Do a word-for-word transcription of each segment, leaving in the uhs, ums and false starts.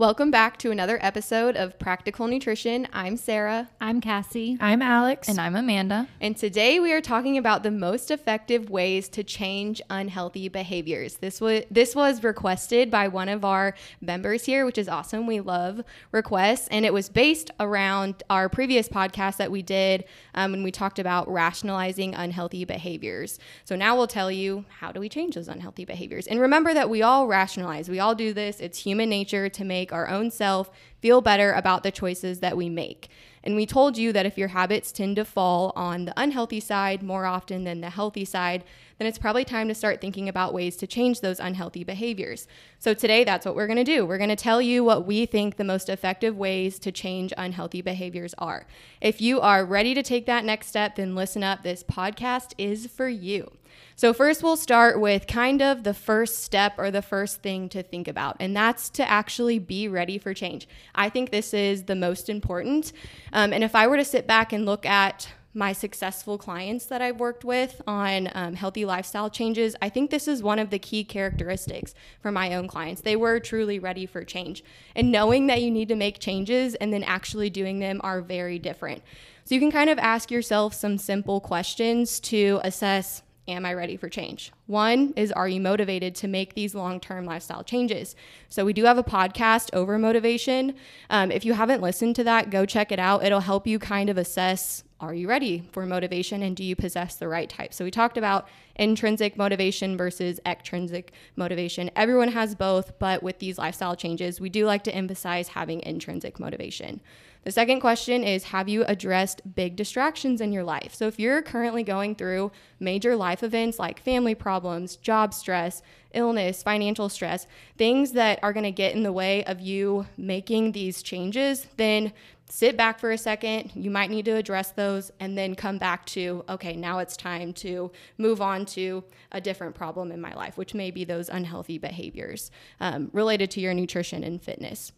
Welcome back to another episode of Practical Nutrition. I'm Sarah. I'm Cassie. I'm Alex. And I'm Amanda. And today we are talking about the most effective ways to change unhealthy behaviors. This was this was requested by one of our members here, which is awesome. We love requests. And it was based around our previous podcast that we did um, when we talked about rationalizing unhealthy behaviors. So now we'll tell you, how do we change those unhealthy behaviors? And remember that we all rationalize. We all do this. It's human nature to make our own self feel better about the choices that we make. And we told you that if your habits tend to fall on the unhealthy side more often than the healthy side, then it's probably time to start thinking about ways to change those unhealthy behaviors. So today, that's what we're going to do. We're going to tell you what we think the most effective ways to change unhealthy behaviors are. If you are ready to take that next step, then listen up. This podcast is for you. So first, we'll start with kind of the first step or the first thing to think about, and that's to actually be ready for change. I think this is the most important. Um, and if I were to sit back and look at my successful clients that I've worked with on um, healthy lifestyle changes, I think this is one of the key characteristics for my own clients. They were truly ready for change. And knowing that you need to make changes and then actually doing them are very different. So you can kind of ask yourself some simple questions to assess, am I ready for change? One is, are you motivated to make these long-term lifestyle changes? So we do have a podcast over motivation. Um, if you haven't listened to that, go check it out. It'll help you kind of assess, are you ready for motivation and do you possess the right type? So we talked about intrinsic motivation versus extrinsic motivation. Everyone has both, but with these lifestyle changes, we do like to emphasize having intrinsic motivation. The second question is, have you addressed big distractions in your life? So if you're currently going through major life events like family problems, job stress, illness, financial stress, things that are going to get in the way of you making these changes, then sit back for a second. You might need to address those and then come back to, okay, now it's time to move on to a different problem in my life, which may be those unhealthy behaviors um, related to your nutrition and fitness.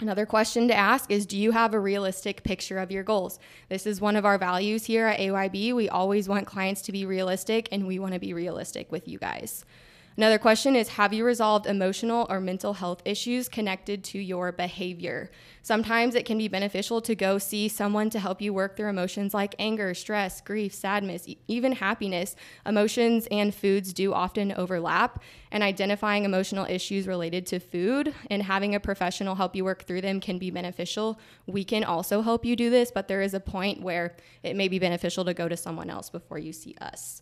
Another question to ask is, do you have a realistic picture of your goals? This is one of our values here at A Y B. We always want clients to be realistic, and we want to be realistic with you guys. Another question is, have you resolved emotional or mental health issues connected to your behavior? Sometimes it can be beneficial to go see someone to help you work through emotions like anger, stress, grief, sadness, e- even happiness. Emotions and foods do often overlap, and identifying emotional issues related to food and having a professional help you work through them can be beneficial. We can also help you do this, but there is a point where it may be beneficial to go to someone else before you see us.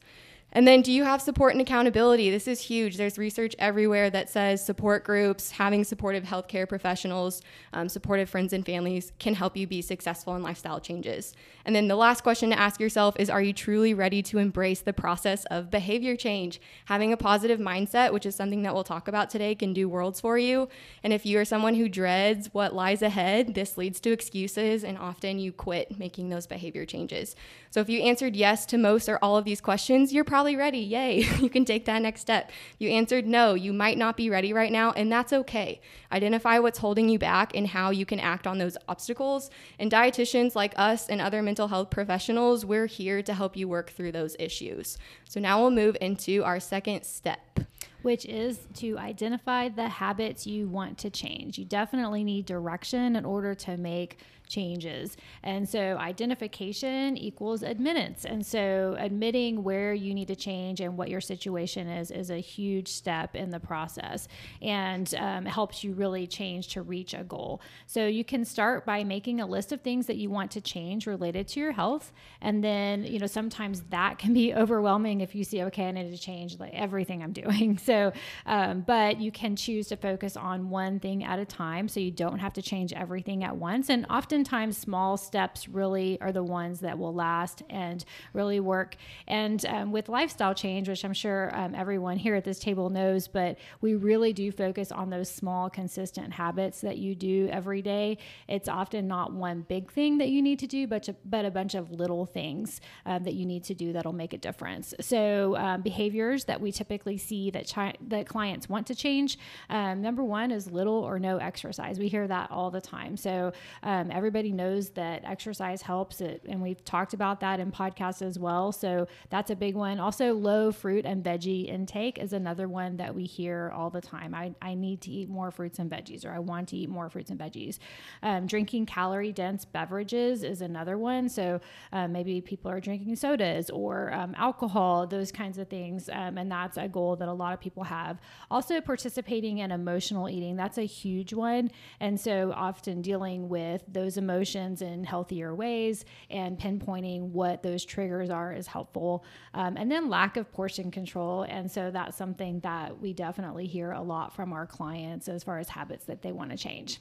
And then, do you have support and accountability? This is huge. There's research everywhere that says support groups, having supportive healthcare professionals, um, supportive friends and families can help you be successful in lifestyle changes. And then the last question to ask yourself is, are you truly ready to embrace the process of behavior change? Having a positive mindset, which is something that we'll talk about today, can do worlds for you. And if you are someone who dreads what lies ahead, this leads to excuses, and often you quit making those behavior changes. So if you answered yes to most or all of these questions, you're probably ready. Yay. You can take that next step. You answered no, you might not be ready right now, and that's okay. Identify what's holding you back and how you can act on those obstacles. And dietitians like us and other mental health professionals, we're here to help you work through those issues. So now we'll move into our second step, which is to identify the habits you want to change. You definitely need direction in order to make changes. And so identification equals admittance. And so admitting where you need to change and what your situation is, is a huge step in the process, and um, helps you really change to reach a goal. So you can start by making a list of things that you want to change related to your health. And then, you know, sometimes that can be overwhelming if you see, okay, I need to change like everything I'm doing. So, um, but you can choose to focus on one thing at a time, so you don't have to change everything at once. And often Sometimes small steps really are the ones that will last and really work. And um, with lifestyle change, which I'm sure um, everyone here at this table knows, but we really do focus on those small, consistent habits that you do every day. It's often not one big thing that you need to do, but, to, but a bunch of little things uh, that you need to do that'll make a difference. So um, behaviors that we typically see that, chi- that clients want to change, um, number one is little or no exercise. We hear that all the time. So um, everybody everybody knows that exercise helps it. And we've talked about that in podcasts as well. So that's a big one. Also, low fruit and veggie intake is another one that we hear all the time. I, I need to eat more fruits and veggies, or I want to eat more fruits and veggies. Um, drinking calorie dense beverages is another one. So uh, maybe people are drinking sodas or um, alcohol, those kinds of things. Um, and that's a goal that a lot of people have. Also, participating in emotional eating. That's a huge one. And so often dealing with those emotions in healthier ways and pinpointing what those triggers are is helpful. Um, and then lack of portion control. And so that's something that we definitely hear a lot from our clients as far as habits that they want to change.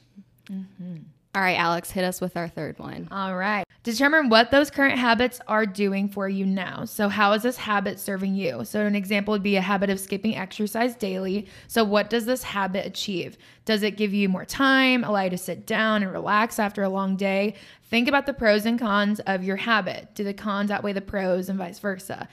Mm-hmm. All right, Alex, hit us with our third one. All right. Determine what those current habits are doing for you now. So how is this habit serving you? So an example would be a habit of skipping exercise daily. So what does this habit achieve? Does it give you more time, allow you to sit down and relax after a long day? Think about the pros and cons of your habit. Do the cons outweigh the pros and vice versa?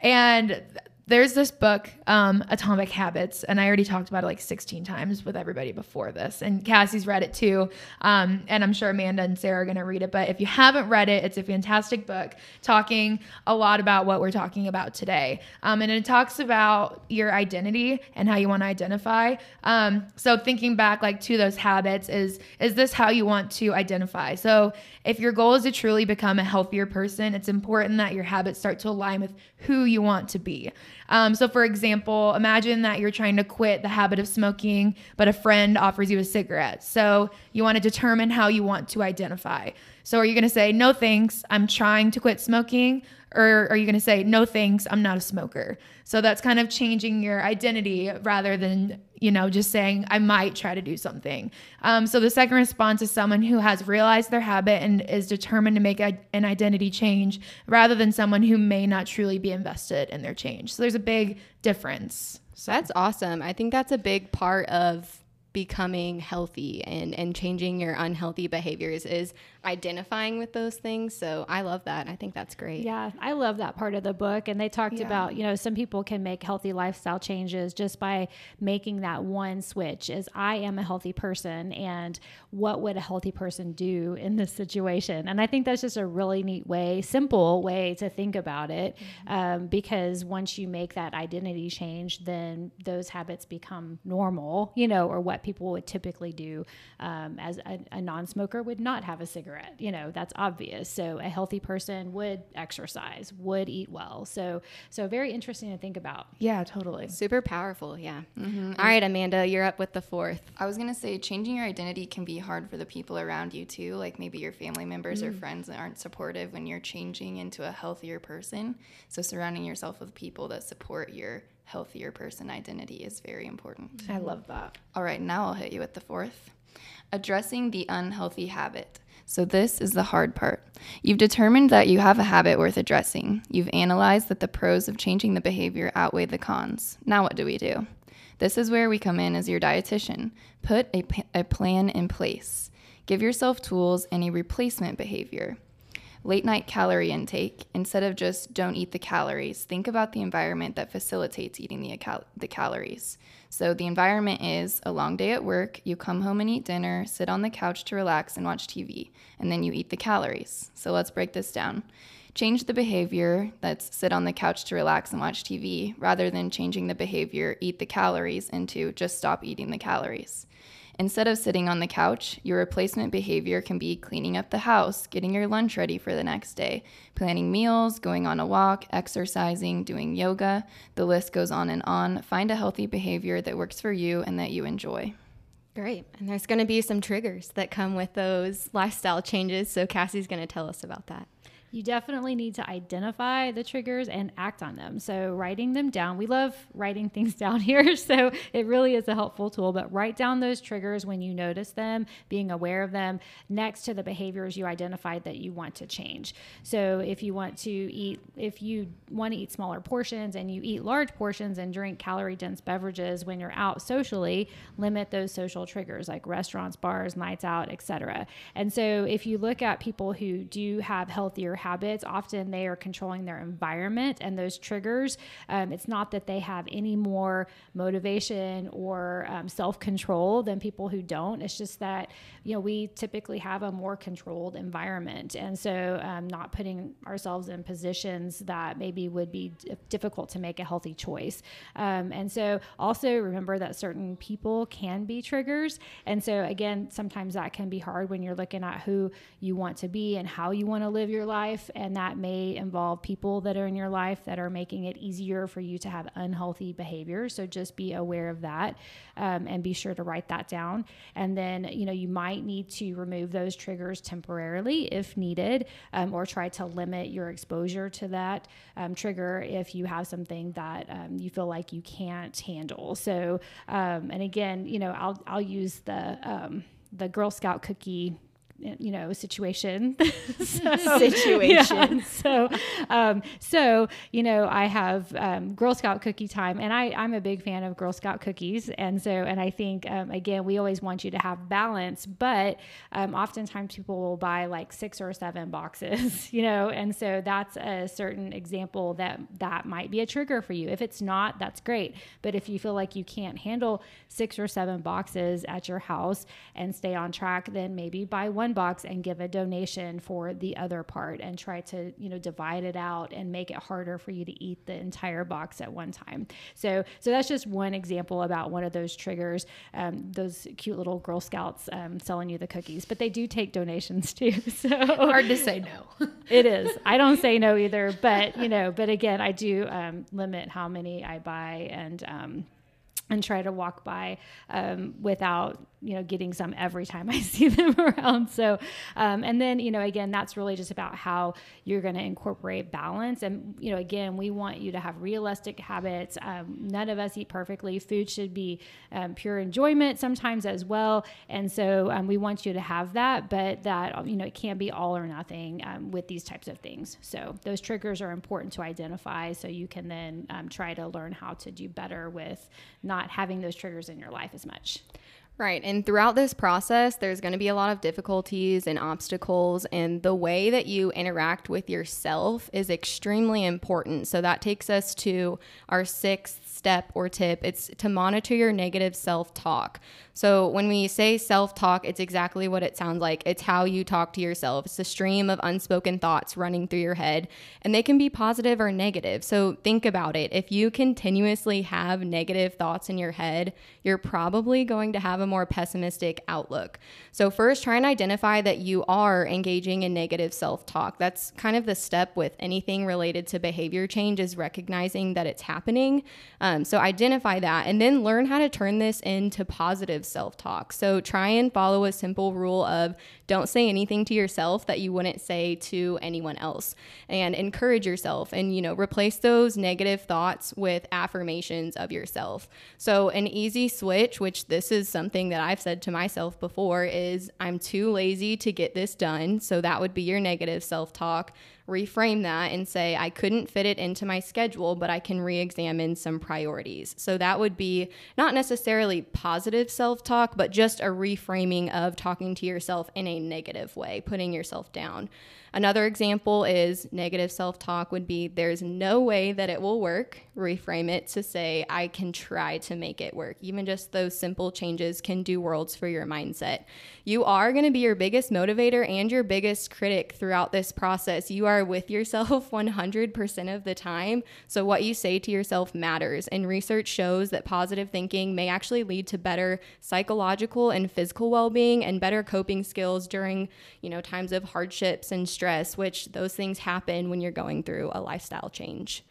And there's this book, um, Atomic Habits, and I already talked about it like sixteen times with everybody before this, and Cassie's read it too, um, and I'm sure Amanda and Sarah are going to read it, but if you haven't read it, it's a fantastic book talking a lot about what we're talking about today, um, and it talks about your identity and how you want to identify, um, so thinking back like to those habits, is is this how you want to identify? So if your goal is to truly become a healthier person, it's important that your habits start to align with who you want to be. Um, so for example, imagine that you're trying to quit the habit of smoking, but a friend offers you a cigarette. So you want to determine how you want to identify. So are you going to say, no thanks, I'm trying to quit smoking? Or are you going to say, no thanks, I'm not a smoker? So that's kind of changing your identity rather than, you know, just saying, I might try to do something. Um, so the second response is someone who has realized their habit and is determined to make a, an identity change rather than someone who may not truly be invested in their change. So there's a big difference. So that's awesome. I think that's a big part of becoming healthy and, and changing your unhealthy behaviors is identifying with those things. So I love that. I think that's great. Yeah. I love that part of the book. And they talked yeah. about, you know, some people can make healthy lifestyle changes just by making that one switch is I am a healthy person. And what would a healthy person do in this situation? And I think that's just a really neat way, simple way to think about it. Mm-hmm. Um, because once you make that identity change, then those habits become normal, you know, or what people would typically do, um, as a, a non-smoker would not have a cigarette, you know, that's obvious. So a healthy person would exercise, would eat well. So, so very interesting to think about. Yeah, totally. Super powerful. Yeah. Mm-hmm. All right, Amanda, you're up with the fourth. I was going to say changing your identity can be hard for the people around you too. Like maybe your family members mm. or friends that aren't supportive when you're changing into a healthier person. So surrounding yourself with people that support your healthier person identity is very important. I love that. All right, now I'll hit you with the fourth. Addressing the unhealthy habit. So this is the hard part. You've determined that you have a habit worth addressing. You've analyzed that the pros of changing the behavior outweigh the cons. Now what do we do? This is where we come in as your dietitian. Put a, p- a plan in place. Give yourself tools and a replacement behavior. Late night calorie intake, instead of just don't eat the calories, think about the environment that facilitates eating the, cal- the calories. So the environment is a long day at work, you come home and eat dinner, sit on the couch to relax and watch T V, and then you eat the calories. So let's break this down. Change the behavior, that's sit on the couch to relax and watch T V, rather than changing the behavior, eat the calories, into just stop eating the calories. Instead of sitting on the couch, your replacement behavior can be cleaning up the house, getting your lunch ready for the next day, planning meals, going on a walk, exercising, doing yoga. The list goes on and on. Find a healthy behavior that works for you and that you enjoy. Great. And there's going to be some triggers that come with those lifestyle changes. So Cassie's going to tell us about that. You definitely need to identify the triggers and act on them. So writing them down, we love writing things down here. So it really is a helpful tool, but write down those triggers when you notice them, being aware of them next to the behaviors you identified that you want to change. So if you want to eat, if you want to eat smaller portions and you eat large portions and drink calorie dense beverages when you're out socially, limit those social triggers like restaurants, bars, nights out, et cetera. And so if you look at people who do have healthier habits, often they are controlling their environment and those triggers. Um, it's not that they have any more motivation or um, self-control than people who don't. It's just that, you know, we typically have a more controlled environment. And so um, not putting ourselves in positions that maybe would be d- difficult to make a healthy choice. Um, and so also remember that certain people can be triggers. And so again, sometimes that can be hard when you're looking at who you want to be and how you want to live your life. And that may involve people that are in your life that are making it easier for you to have unhealthy behavior. So just be aware of that, um, and be sure to write that down. And then, you know, you might need to remove those triggers temporarily if needed, um, or try to limit your exposure to that um, trigger if you have something that um, you feel like you can't handle. So, um, and again, you know, I'll, I'll use the, um, the Girl Scout cookie, you know, situation. so, situation. Yeah, so, um, so, you know, I have, um, Girl Scout cookie time, and I, I'm a big fan of Girl Scout cookies. And so, and I think, um, again, we always want you to have balance, but, um, oftentimes people will buy like six or seven boxes, you know, and so that's a certain example that that might be a trigger for you. If it's not, that's great. But if you feel like you can't handle six or seven boxes at your house and stay on track, then maybe buy one box and give a donation for the other part, and try to, you know, divide it out and make it harder for you to eat the entire box at one time. So, so that's just one example about one of those triggers. Um, those cute little Girl Scouts um, selling you the cookies, but they do take donations too. So hard to say no. It is. I don't say no either, but you know, but again, I do um, limit how many I buy, and, um, and try to walk by, um, without, you know, getting some every time I see them around. So, um, and then, you know, again, that's really just about how you're going to incorporate balance. And, you know, again, we want you to have realistic habits. Um, none of us eat perfectly. Food should be, um, pure enjoyment sometimes as well. And so, um, we want you to have that, but that, you know, it can't be all or nothing, um, with these types of things. So those triggers are important to identify, so you can then, um, try to learn how to do better with not having those triggers in your life as much. Right. And throughout this process, there's going to be a lot of difficulties and obstacles, and the way that you interact with yourself is extremely important. So that takes us to our sixth step or tip. It's to monitor your negative self-talk. So when we say self-talk, it's exactly what it sounds like. It's how you talk to yourself. It's a stream of unspoken thoughts running through your head, and they can be positive or negative. So think about it. If you continuously have negative thoughts in your head, you're probably going to have a more pessimistic outlook. So first, try and identify that you are engaging in negative self-talk. That's kind of the step with anything related to behavior change, is recognizing that it's happening. Um, so identify that, and then learn how to turn this into positive self-talk. So try and follow a simple rule of don't say anything to yourself that you wouldn't say to anyone else, and encourage yourself, and, you know, replace those negative thoughts with affirmations of yourself. So an easy switch, which this is something that I've said to myself before, is I'm too lazy to get this done. So that would be your negative self-talk. Reframe that and say, I couldn't fit it into my schedule, but I can re-examine some priorities. So that would be not necessarily positive self-talk, but just a reframing of talking to yourself in a negative way, putting yourself down. Another example is negative self-talk would be, there's no way that it will work. Reframe it to say, I can try to make it work. Even just those simple changes can do worlds for your mindset. You are going to be your biggest motivator and your biggest critic throughout this process. You are with yourself one hundred percent of the time. So what you say to yourself matters. And research shows that positive thinking may actually lead to better psychological and physical well-being, and better coping skills during, you know, times of hardships and stress. Stress, which those things happen when you're going through a lifestyle change.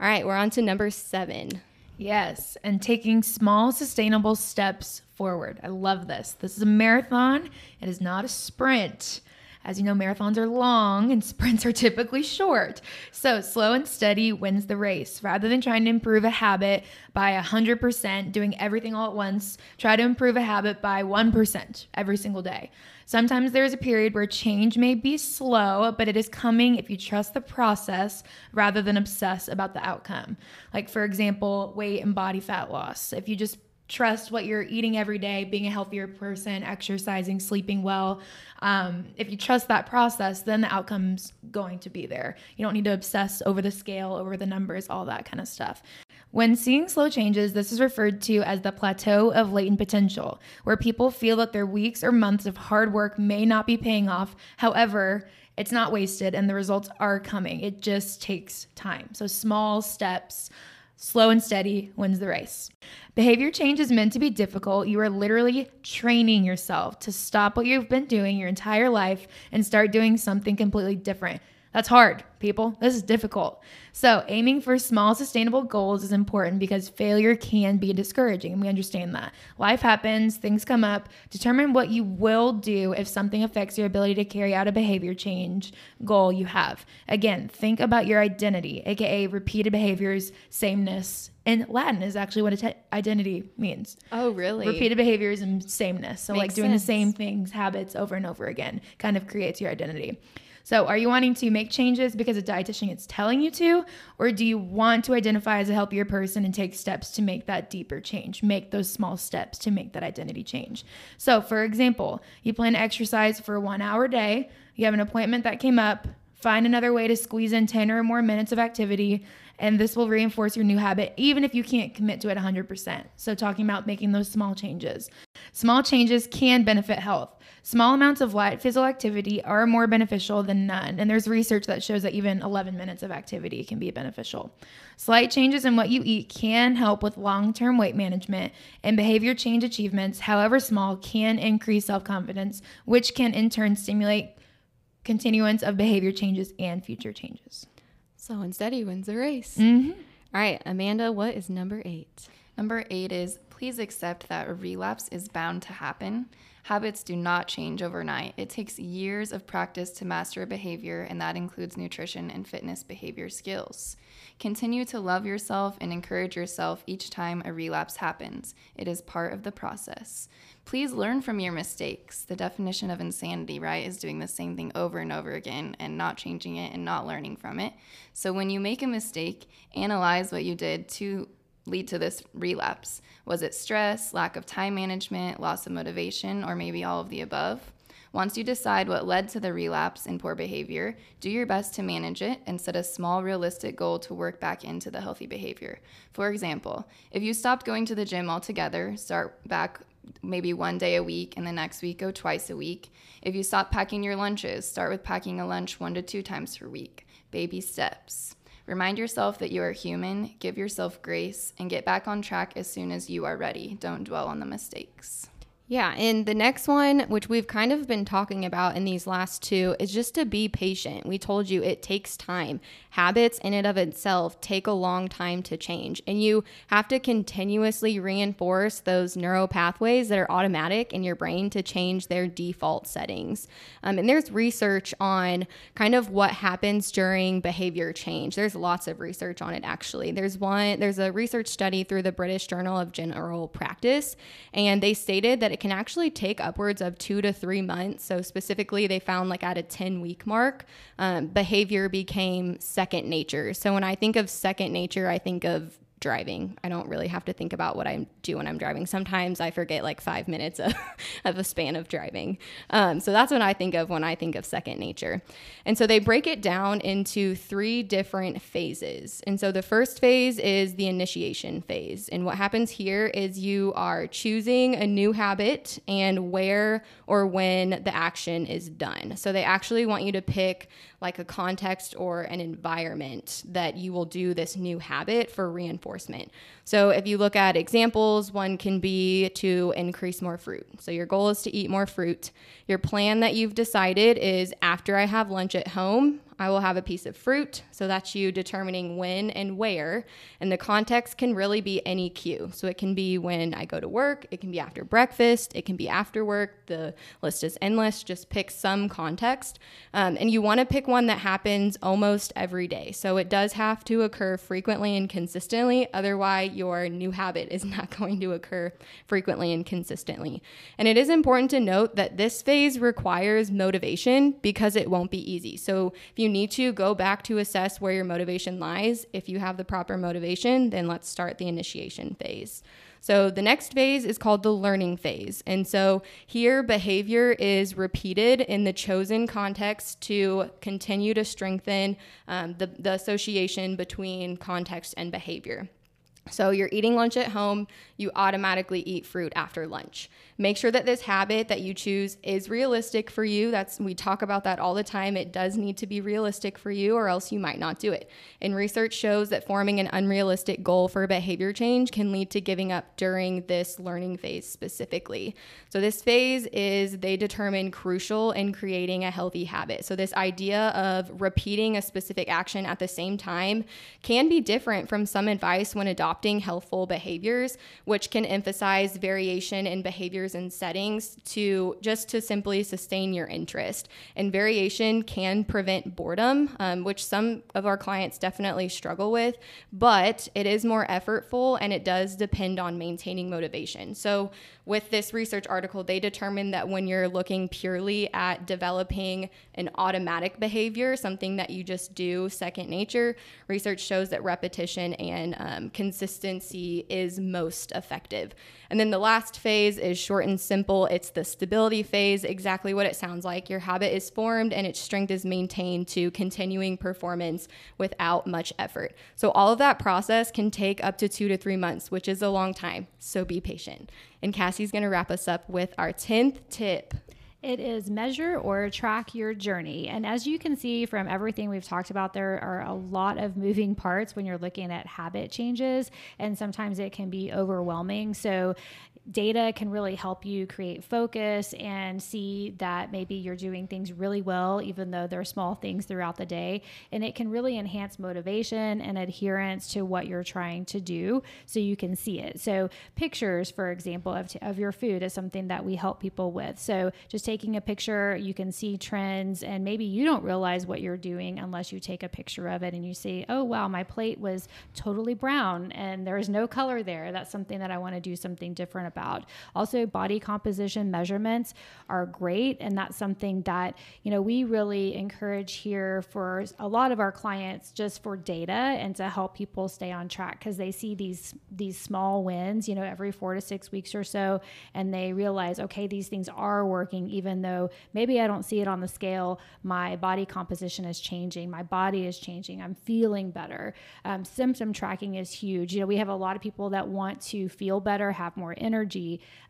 All right, we're on to number seven. Yes, and taking small, sustainable steps forward. I love this. This is a marathon. It is not a sprint. As you know, marathons are long and sprints are typically short. So slow and steady wins the race. Rather than trying to improve a habit by one hundred percent, doing everything all at once, try to improve a habit by one percent every single day. Sometimes there is a period where change may be slow, but it is coming if you trust the process rather than obsess about the outcome. Like, for example, weight and body fat loss. If you just trust what you're eating every day, being a healthier person, exercising, sleeping well. Um, if you trust that process, then the outcome's going to be there. You don't need to obsess over the scale, over the numbers, all that kind of stuff. When seeing slow changes, this is referred to as the plateau of latent potential, where people feel that their weeks or months of hard work may not be paying off. However, it's not wasted and the results are coming. It just takes time. So small steps, slow and steady wins the race. Behavior change is meant to be difficult. You are literally training yourself to stop what you've been doing your entire life and start doing something completely different. That's hard, people. This is difficult. So aiming for small, sustainable goals is important because failure can be discouraging, and we understand that. Life happens, things come up. Determine what you will do if something affects your ability to carry out a behavior change goal you have. Again, think about your identity, aka repeated behaviors, sameness. In Latin is actually what a t- identity means. Oh, really? Repeated behaviors and sameness. So Makes like doing sense. The same things, habits over and over again kind of creates your identity. So are you wanting to make changes because a dietitian is telling you to, or do you want to identify as a healthier person and take steps to make that deeper change, make those small steps to make that identity change? So for example, you plan to exercise for one hour a day, you have an appointment that came up, find another way to squeeze in ten or more minutes of activity, and this will reinforce your new habit, even if you can't commit to it one hundred percent. So talking about making those small changes. Small changes can benefit health. Small amounts of light physical activity are more beneficial than none, and there's research that shows that even eleven minutes of activity can be beneficial. Slight changes in what you eat can help with long-term weight management, and behavior change achievements, however small, can increase self-confidence, which can in turn stimulate continuance of behavior changes and future changes. Slow and steady wins the race. Mm-hmm. All right, Amanda, what is number eight? Number eight is please accept that a relapse is bound to happen. Habits do not change overnight. It takes years of practice to master a behavior, and that includes nutrition and fitness behavior skills. Continue to love yourself and encourage yourself each time a relapse happens. It is part of the process. Please learn from your mistakes. The definition of insanity, right, is doing the same thing over and over again and not changing it and not learning from it. So when you make a mistake, analyze what you did to lead to this relapse. Was it stress, lack of time management, loss of motivation, or maybe all of the above? Once you decide what led to the relapse and poor behavior, do your best to manage it and set a small, realistic goal to work back into the healthy behavior. For example, if you stopped going to the gym altogether, start back maybe one day a week, and the next week go twice a week. If you stop packing your lunches, start with packing a lunch one to two times per week. Baby steps. Remind yourself that you are human, give yourself grace, and get back on track as soon as you are ready. Don't dwell on the mistakes. Yeah, and the next one, which we've kind of been talking about in these last two, is just to be patient. We told you it takes time. Habits in and of itself take a long time to change, and you have to continuously reinforce those neural pathways that are automatic in your brain to change their default settings. Um, and there's research on kind of what happens during behavior change. There's lots of research on it, actually. There's one, there's a research study through the British Journal of General Practice, and they stated that it can actually take upwards of two to three months. So specifically, they found like at a ten-week mark, um, behavior became second nature. So when I think of second nature, I think of driving. I don't really have to think about what I do when I'm driving. Sometimes I forget like five minutes of, of a span of driving. Um, so that's what I think of when I think of second nature. And so they break it down into three different phases. And so the first phase is the initiation phase. And what happens here is you are choosing a new habit and where or when the action is done. So they actually want you to pick like a context or an environment that you will do this new habit for reinforcement. So if you look at examples, one can be to increase more fruit. So your goal is to eat more fruit. Your plan that you've decided is after I have lunch at home, I will have a piece of fruit. So that's you determining when and where. And the context can really be any cue. So it can be when I go to work, it can be after breakfast, it can be after work. The list is endless. Just pick some context. Um, and you want to pick one that happens almost every day. So it does have to occur frequently and consistently. Otherwise, your new habit is not going to occur frequently and consistently. And it is important to note that this phase requires motivation because it won't be easy. So if you you need to go back to assess where your motivation lies. If you have the proper motivation, then let's start the initiation phase. So the next phase is called the learning phase. And so here behavior is repeated in the chosen context to continue to strengthen um, the, the association between context and behavior. So you're eating lunch at home, you automatically eat fruit after lunch. Make sure that this habit that you choose is realistic for you. That's, we talk about that all the time. It does need to be realistic for you, or else you might not do it. And research shows that forming an unrealistic goal for behavior change can lead to giving up during this learning phase specifically. So this phase is, they determine, crucial in creating a healthy habit. So this idea of repeating a specific action at the same time can be different from some advice when adopted healthful behaviors, which can emphasize variation in behaviors and settings to just to simply sustain your interest. And variation can prevent boredom, um, which some of our clients definitely struggle with, but it is more effortful and it does depend on maintaining motivation. So with this research article, they determined that when you're looking purely at developing an automatic behavior, something that you just do second nature, research shows that repetition and um, consistency Consistency is most effective. And then the last phase is short and simple. It's the stability phase, exactly what it sounds like. Your habit is formed and its strength is maintained to continuing performance without much effort. So all of that process can take up to two to three months, which is a long time. So be patient. And Cassie's going to wrap us up with our tenth tip. It is measure or track your journey. And as you can see from everything we've talked about, there are a lot of moving parts when you're looking at habit changes, and sometimes it can be overwhelming. So data can really help you create focus and see that maybe you're doing things really well, even though they're small things throughout the day. And it can really enhance motivation and adherence to what you're trying to do so you can see it. So pictures, for example, of, t- of your food is something that we help people with. So just taking a picture, you can see trends, and maybe you don't realize what you're doing unless you take a picture of it and you see, oh, wow, my plate was totally brown and there is no color there. That's something that I want to do something different about. About. Also, body composition measurements are great, and that's something that, you know, we really encourage here for a lot of our clients, just for data and to help people stay on track, because they see these these small wins, you know, every four to six weeks or so, and they realize, okay, these things are working, even though maybe I don't see it on the scale. My body composition is changing, my body is changing, I'm feeling better. Um, symptom tracking is huge. You know, we have a lot of people that want to feel better, have more energy,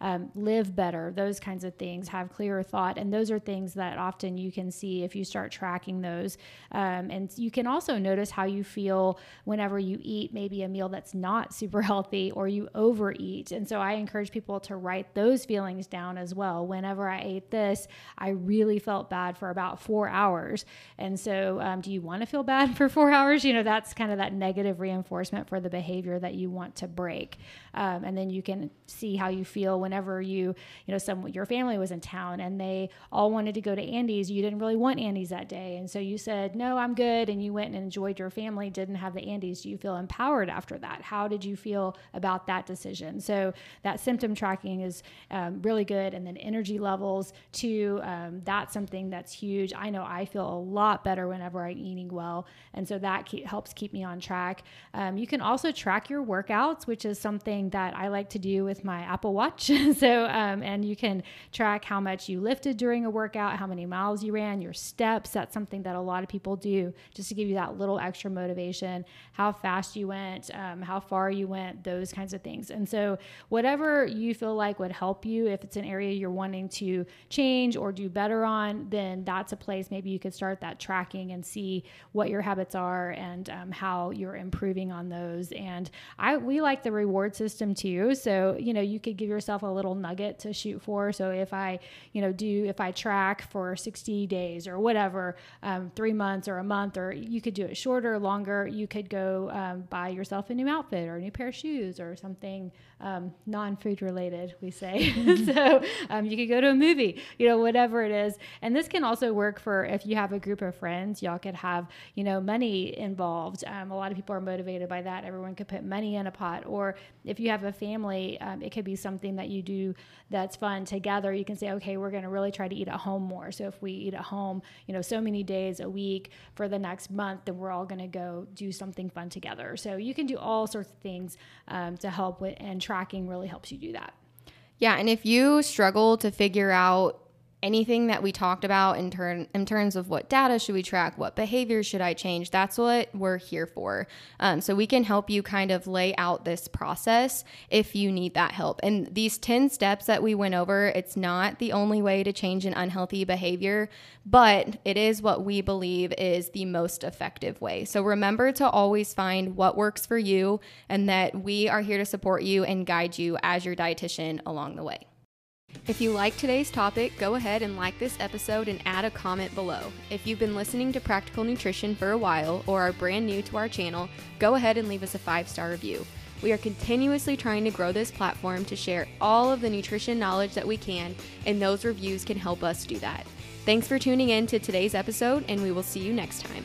Um, live better, those kinds of things, have clearer thought. And those are things that often you can see if you start tracking those. Um, and you can also notice how you feel whenever you eat maybe a meal that's not super healthy or you overeat. And so I encourage people to write those feelings down as well. Whenever I ate this, I really felt bad for about four hours. And so um, do you want to feel bad for four hours? You know, that's kind of that negative reinforcement for the behavior that you want to break. Um, and then you can see how you feel whenever you, you know, some, your family was in town and they all wanted to go to Andy's. You didn't really want Andy's that day. And so you said, no, I'm good. And you went and enjoyed your family, didn't have the Andy's. Do you feel empowered after that? How did you feel about that decision? So that symptom tracking is um, really good. And then energy levels too. Um, that's something that's huge. I know I feel a lot better whenever I'm eating well. And so that keep, helps keep me on track. Um, you can also track your workouts, which is something that I like to do with my Apple Watch. so, um, and you can track how much you lifted during a workout, how many miles you ran, your steps. That's something that a lot of people do just to give you that little extra motivation, how fast you went, um, how far you went, those kinds of things. And so whatever you feel like would help you, if it's an area you're wanting to change or do better on, then that's a place maybe you could start that tracking and see what your habits are and um, how you're improving on those. And I, we like the reward system too. So, you know, you You could give yourself a little nugget to shoot for. So if I, you know, do, if I track for sixty days or whatever, um, three months or a month, or you could do it shorter, longer, you could go um, buy yourself a new outfit or a new pair of shoes or something um, non-food related, we say. so um, you could go to a movie. you know, whatever it is. And this can also work for if you have a group of friends, y'all could have, you know, money involved. Um, a lot of people are motivated by that. Everyone could put money in a pot. Or if you have a family, um, it could be something that you do that's fun together. You can say, okay, we're going to really try to eat at home more. So if we eat at home, you know, so many days a week for the next month, then we're all going to go do something fun together. So you can do all sorts of things um, to help with, and tracking really helps you do that. Yeah. And if you struggle to figure out anything that we talked about in, turn, in terms of what data should we track, what behavior should I change, that's what we're here for. Um, so we can help you kind of lay out this process if you need that help. And these ten steps that we went over, it's not the only way to change an unhealthy behavior, but it is what we believe is the most effective way. So remember to always find what works for you, and that we are here to support you and guide you as your dietitian along the way. If you like today's topic, go ahead and like this episode and add a comment below. If you've been listening to Practical Nutrition for a while or are brand new to our channel, go ahead and leave us a five-star review. We are continuously trying to grow this platform to share all of the nutrition knowledge that we can, and those reviews can help us do that. Thanks for tuning in to today's episode, and we will see you next time.